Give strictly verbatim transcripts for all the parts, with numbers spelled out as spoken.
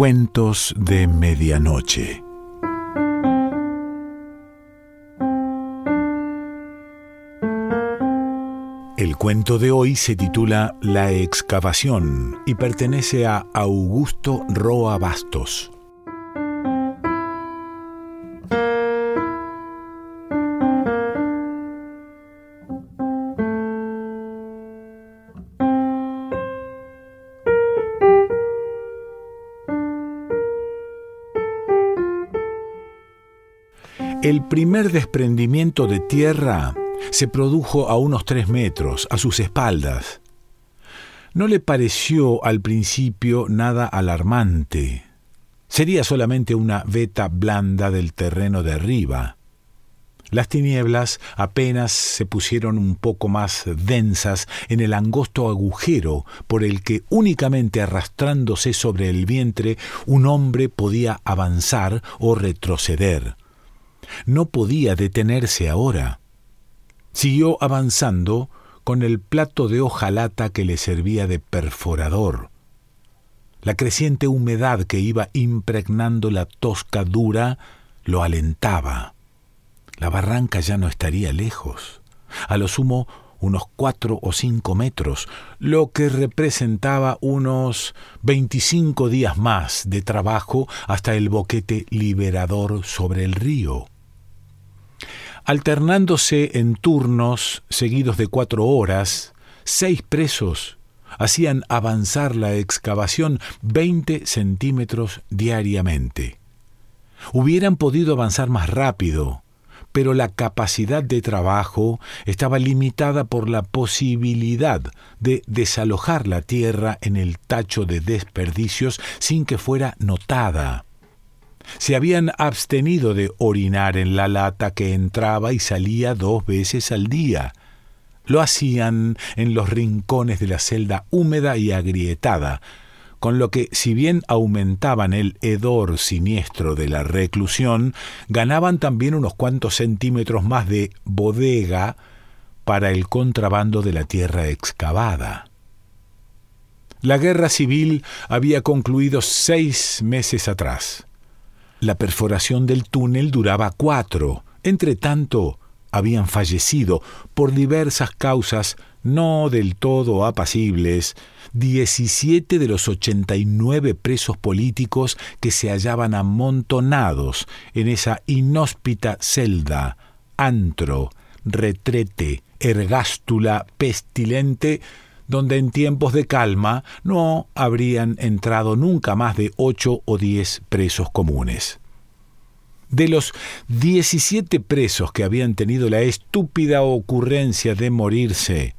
Cuentos de medianoche. El cuento de hoy se titula La excavación y pertenece a Augusto Roa Bastos. El primer desprendimiento de tierra se produjo a unos tres metros, a sus espaldas. No le pareció al principio nada alarmante. Sería solamente una veta blanda del terreno de arriba. Las tinieblas apenas se pusieron un poco más densas en el angosto agujero por el que únicamente arrastrándose sobre el vientre un hombre podía avanzar o retroceder. No podía detenerse ahora. Siguió avanzando con el plato de hojalata que le servía de perforador. La creciente humedad que iba impregnando la tosca dura lo alentaba. La barranca ya no estaría lejos, a lo sumo unos cuatro o cinco metros, lo que representaba unos veinticinco días más de trabajo hasta el boquete liberador sobre el río. Alternándose en turnos seguidos de cuatro horas, seis presos hacían avanzar la excavación veinte centímetros diariamente. Hubieran podido avanzar más rápido, pero la capacidad de trabajo estaba limitada por la posibilidad de desalojar la tierra en el tacho de desperdicios sin que fuera notada. Se habían abstenido de orinar en la lata que entraba y salía dos veces al día. Lo hacían en los rincones de la celda húmeda y agrietada, con lo que, si bien aumentaban el hedor siniestro de la reclusión, ganaban también unos cuantos centímetros más de bodega para el contrabando de la tierra excavada. La guerra civil había concluido seis meses atrás. La perforación del túnel duraba cuatro. Entre tanto, habían fallecido, por diversas causas no del todo apacibles, diecisiete de los ochenta y nueve presos políticos que se hallaban amontonados en esa inhóspita celda, antro, retrete, ergástula pestilente, donde en tiempos de calma no habrían entrado nunca más de ocho o diez presos comunes. De los diecisiete presos que habían tenido la estúpida ocurrencia de morirse,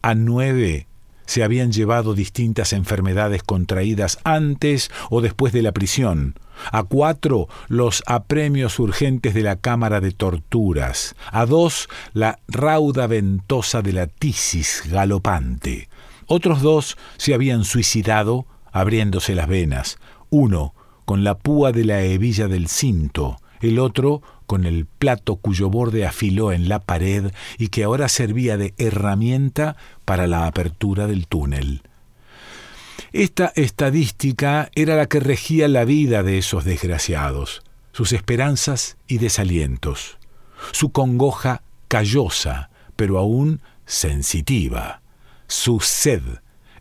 a nueve se habían llevado distintas enfermedades contraídas antes o después de la prisión, a cuatro los apremios urgentes de la cámara de torturas, a dos la rauda ventosa de la tisis galopante. Otros dos se habían suicidado abriéndose las venas, uno con la púa de la hebilla del cinto, el otro con el plato cuyo borde afiló en la pared y que ahora servía de herramienta para la apertura del túnel. Esta estadística era la que regía la vida de esos desgraciados, sus esperanzas y desalientos, su congoja callosa, pero aún sensitiva, su sed,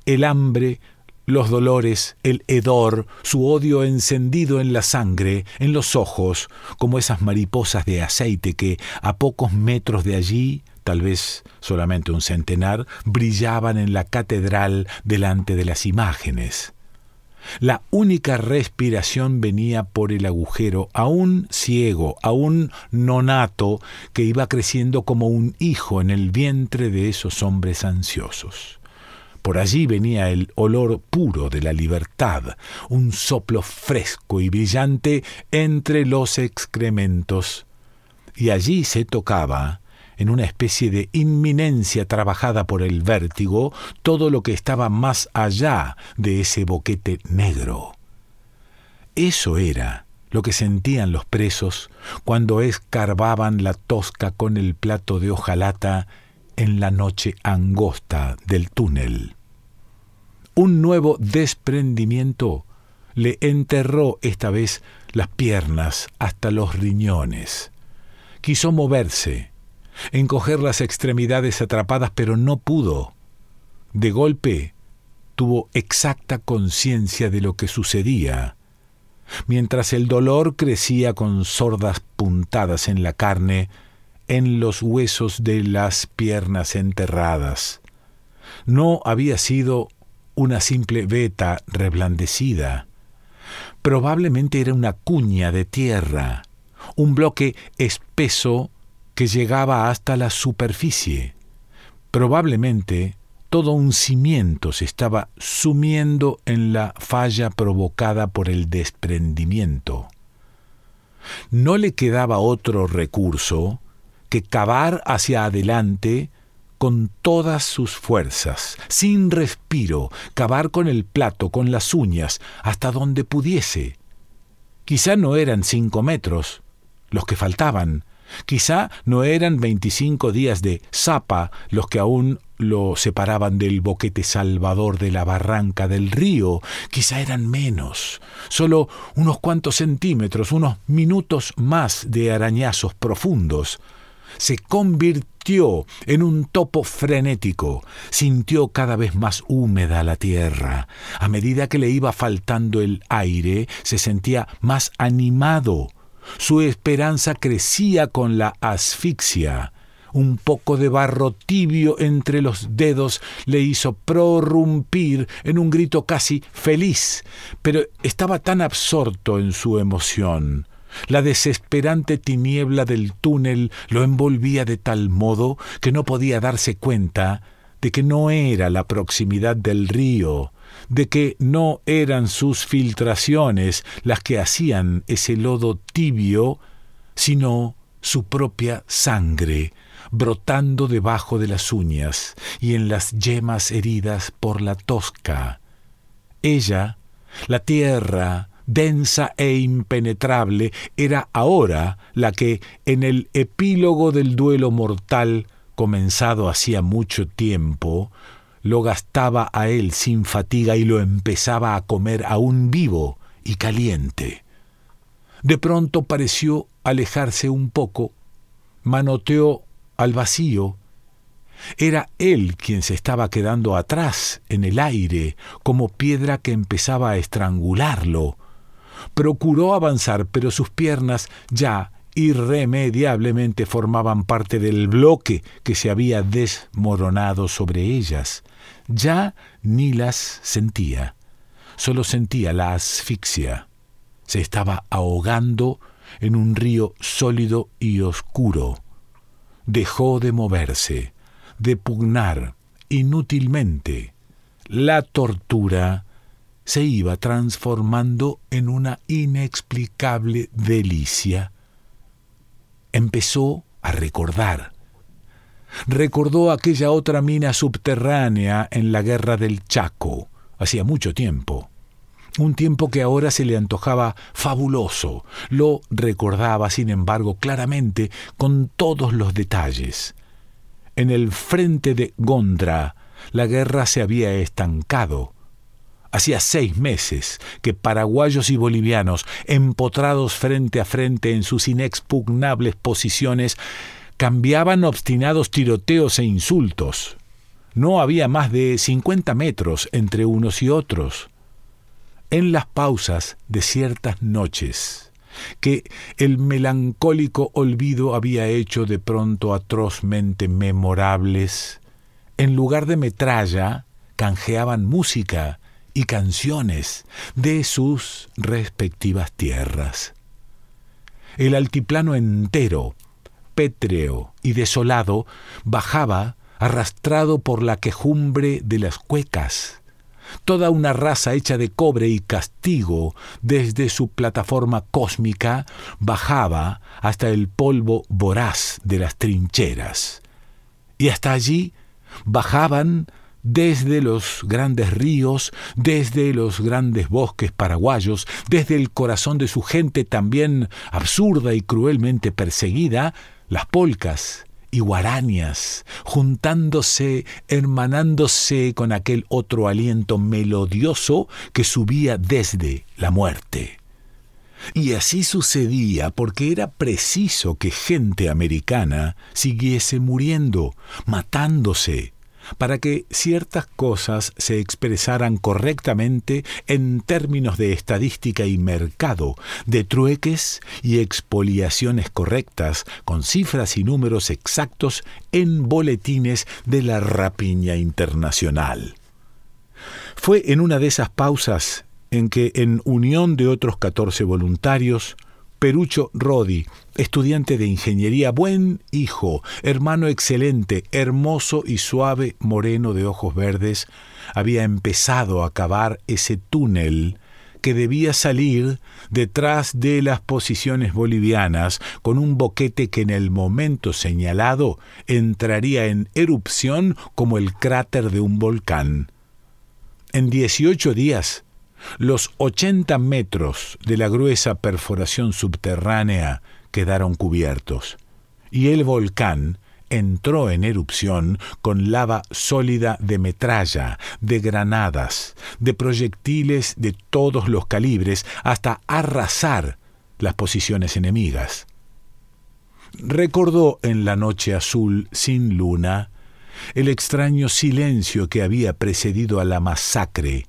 el hambre, los dolores, el hedor, su odio encendido en la sangre, en los ojos, como esas mariposas de aceite que, a pocos metros de allí, tal vez solamente un centenar, brillaban en la catedral delante de las imágenes. La única respiración venía por el agujero, aún ciego, aún nonato, que iba creciendo como un hijo en el vientre de esos hombres ansiosos. Por allí venía el olor puro de la libertad, un soplo fresco y brillante entre los excrementos. Y allí se tocaba, en una especie de inminencia trabajada por el vértigo, todo lo que estaba más allá de ese boquete negro. Eso era lo que sentían los presos cuando escarbaban la tosca con el plato de hojalata en la noche angosta del túnel. Un nuevo desprendimiento le enterró esta vez las piernas hasta los riñones. Quiso moverse, encoger las extremidades atrapadas, pero no pudo. De golpe tuvo exacta conciencia de lo que sucedía, mientras el dolor crecía con sordas puntadas en la carne, en los huesos de las piernas enterradas. No había sido una simple veta reblandecida. Probablemente era una cuña de tierra, un bloque espeso que llegaba hasta la superficie. Probablemente todo un cimiento se estaba sumiendo en la falla provocada por el desprendimiento. No le quedaba otro recurso que cavar hacia adelante con todas sus fuerzas, sin respiro, cavar con el plato, con las uñas, hasta donde pudiese. Quizá no eran cinco metros los que faltaban, quizá no eran veinticinco días de zapa los que aún lo separaban del boquete salvador de la barranca del río, quizá eran menos, solo unos cuantos centímetros, unos minutos más de arañazos profundos. Se convirtió en un topo frenético, sintió cada vez más húmeda la tierra. A medida que le iba faltando el aire, se sentía más animado. Su esperanza crecía con la asfixia. Un poco de barro tibio entre los dedos le hizo prorrumpir en un grito casi feliz, pero estaba tan absorto en su emoción. La desesperante tiniebla del túnel lo envolvía de tal modo que no podía darse cuenta de que no era la proximidad del río, de que no eran sus filtraciones las que hacían ese lodo tibio, sino su propia sangre brotando debajo de las uñas y en las yemas heridas por la tosca. Ella, la tierra, densa e impenetrable, era ahora la que, en el epílogo del duelo mortal comenzado hacía mucho tiempo, lo gastaba a él sin fatiga y lo empezaba a comer aún vivo y caliente. De pronto pareció alejarse un poco, manoteó al vacío. Era él quien se estaba quedando atrás, en el aire, como piedra que empezaba a estrangularlo. Procuró avanzar, pero sus piernas ya irremediablemente formaban parte del bloque que se había desmoronado sobre ellas. Ya ni las sentía, solo sentía la asfixia. Se estaba ahogando en un río sólido y oscuro. Dejó de moverse, de pugnar inútilmente. La tortura se iba transformando en una inexplicable delicia. Empezó a recordar. Recordó aquella otra mina subterránea en la guerra del Chaco, hacía mucho tiempo. Un tiempo que ahora se le antojaba fabuloso. Lo recordaba, sin embargo, claramente, con todos los detalles. En el frente de Gondra, la guerra se había estancado. Hacía seis meses que paraguayos y bolivianos, empotrados frente a frente en sus inexpugnables posiciones, cambiaban obstinados tiroteos e insultos. No había más de cincuenta metros entre unos y otros. En las pausas de ciertas noches, que el melancólico olvido había hecho de pronto atrozmente memorables, en lugar de metralla, canjeaban música y canciones de sus respectivas tierras. El altiplano entero, pétreo y desolado, bajaba arrastrado por la quejumbre de las cuecas. Toda una raza hecha de cobre y castigo, desde su plataforma cósmica, bajaba hasta el polvo voraz de las trincheras. Y hasta allí bajaban desde los grandes ríos, desde los grandes bosques paraguayos, desde el corazón de su gente también absurda y cruelmente perseguida, las polcas y guarañas, juntándose, hermanándose con aquel otro aliento melodioso que subía desde la muerte. Y así sucedía porque era preciso que gente americana siguiese muriendo, matándose, para que ciertas cosas se expresaran correctamente en términos de estadística y mercado, de trueques y expoliaciones correctas, con cifras y números exactos en boletines de la rapiña internacional. Fue en una de esas pausas en que, en unión de otros catorce voluntarios, Perucho Rodi, estudiante de ingeniería, buen hijo, hermano excelente, hermoso y suave, moreno de ojos verdes, había empezado a cavar ese túnel que debía salir detrás de las posiciones bolivianas con un boquete que en el momento señalado entraría en erupción como el cráter de un volcán. En dieciocho días, los ochenta metros de la gruesa perforación subterránea quedaron cubiertos, y el volcán entró en erupción con lava sólida de metralla, de granadas, de proyectiles de todos los calibres, hasta arrasar las posiciones enemigas. Recordó en la noche azul sin luna el extraño silencio que había precedido a la masacre,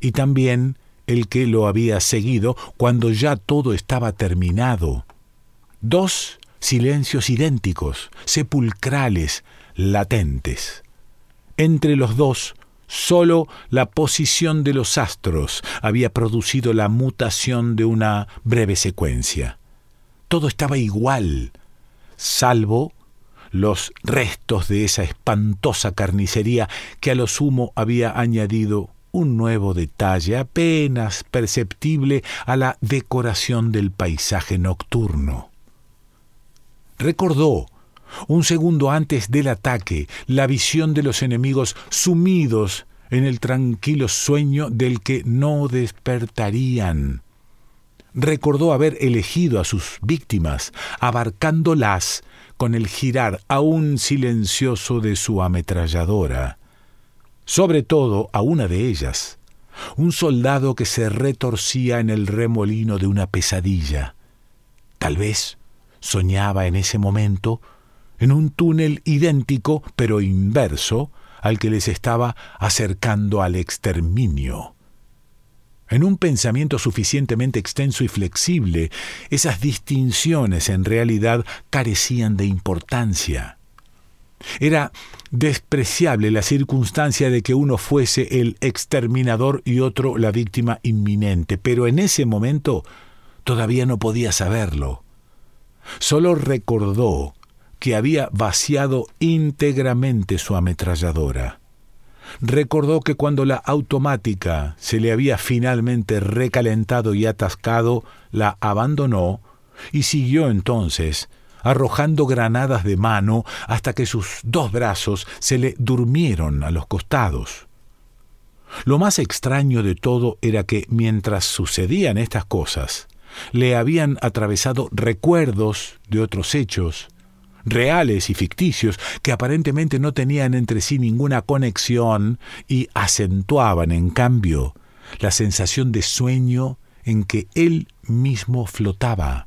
y también el que lo había seguido cuando ya todo estaba terminado. Dos silencios idénticos, sepulcrales, latentes. Entre los dos, solo la posición de los astros había producido la mutación de una breve secuencia. Todo estaba igual, salvo los restos de esa espantosa carnicería que a lo sumo había añadido un nuevo detalle apenas perceptible a la decoración del paisaje nocturno. Recordó, un segundo antes del ataque, la visión de los enemigos sumidos en el tranquilo sueño del que no despertarían. Recordó haber elegido a sus víctimas, abarcándolas con el girar aún silencioso de su ametralladora. Sobre todo a una de ellas, un soldado que se retorcía en el remolino de una pesadilla. Tal vez soñaba en ese momento en un túnel idéntico pero inverso al que les estaba acercando al exterminio. En un pensamiento suficientemente extenso y flexible, esas distinciones en realidad carecían de importancia. Era despreciable la circunstancia de que uno fuese el exterminador y otro la víctima inminente, pero en ese momento todavía no podía saberlo. Solo recordó que había vaciado íntegramente su ametralladora. Recordó que cuando la automática se le había finalmente recalentado y atascado, la abandonó y siguió entonces arrojando granadas de mano hasta que sus dos brazos se le durmieron a los costados. Lo más extraño de todo era que, mientras sucedían estas cosas, le habían atravesado recuerdos de otros hechos, reales y ficticios, que aparentemente no tenían entre sí ninguna conexión y acentuaban, en cambio, la sensación de sueño en que él mismo flotaba.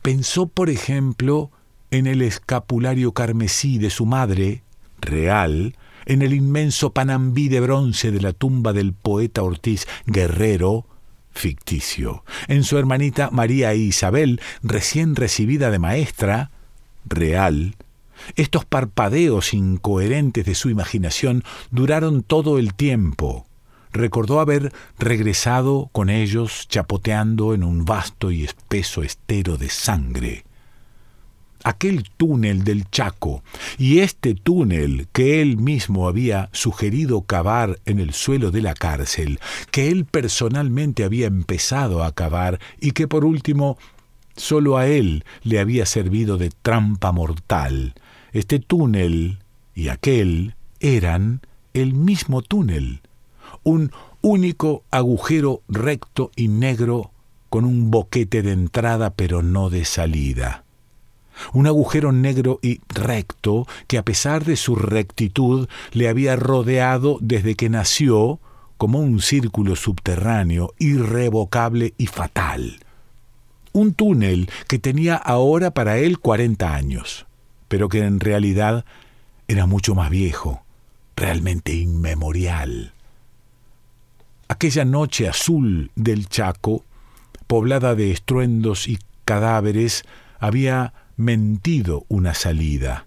Pensó, por ejemplo, en el escapulario carmesí de su madre, real, en el inmenso panambí de bronce de la tumba del poeta Ortiz Guerrero, ficticio, en su hermanita María Isabel, recién recibida de maestra, real. Estos parpadeos incoherentes de su imaginación duraron todo el tiempo. Recordó haber regresado con ellos chapoteando en un vasto y espeso estero de sangre. Aquel túnel del Chaco y este túnel que él mismo había sugerido cavar en el suelo de la cárcel, que él personalmente había empezado a cavar y que por último solo a él le había servido de trampa mortal. Este túnel y aquel eran el mismo túnel. Un único agujero recto y negro con un boquete de entrada pero no de salida. un agujero negro y recto que, a pesar de su rectitud, le había rodeado desde que nació como un círculo subterráneo, irrevocable y fatal. Un túnel que tenía ahora para él cuarenta años, pero que en realidad era mucho más viejo, realmente inmemorial. Aquella noche azul del Chaco, poblada de estruendos y cadáveres, había mentido una salida.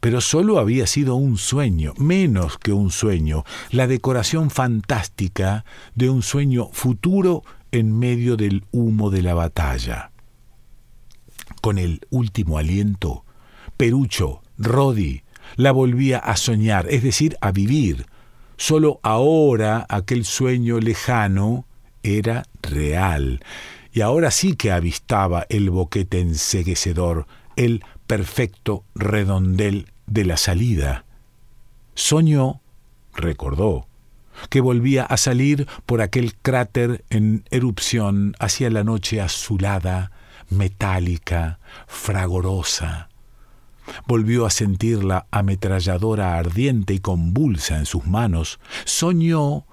Pero solo había sido un sueño, menos que un sueño, la decoración fantástica de un sueño futuro en medio del humo de la batalla. Con el último aliento, Perucho Rodi la volvía a soñar, es decir, a vivir. Solo ahora aquel sueño lejano era real, y ahora sí que avistaba el boquete enceguecedor, el perfecto redondel de la salida. Soñó, recordó, que volvía a salir por aquel cráter en erupción hacia la noche azulada, metálica, fragorosa. Volvió a sentir la ametralladora ardiente y convulsa en sus manos. Soñó,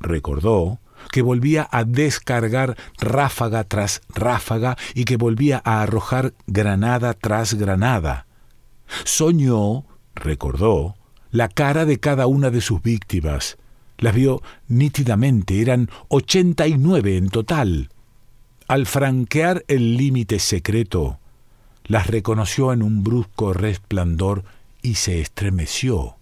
recordó, que volvía a descargar ráfaga tras ráfaga y que volvía a arrojar granada tras granada. Soñó, recordó, la cara de cada una de sus víctimas. Las vio nítidamente, eran ochenta y nueve en total. Al franquear el límite secreto, las reconoció en un brusco resplandor y se estremeció.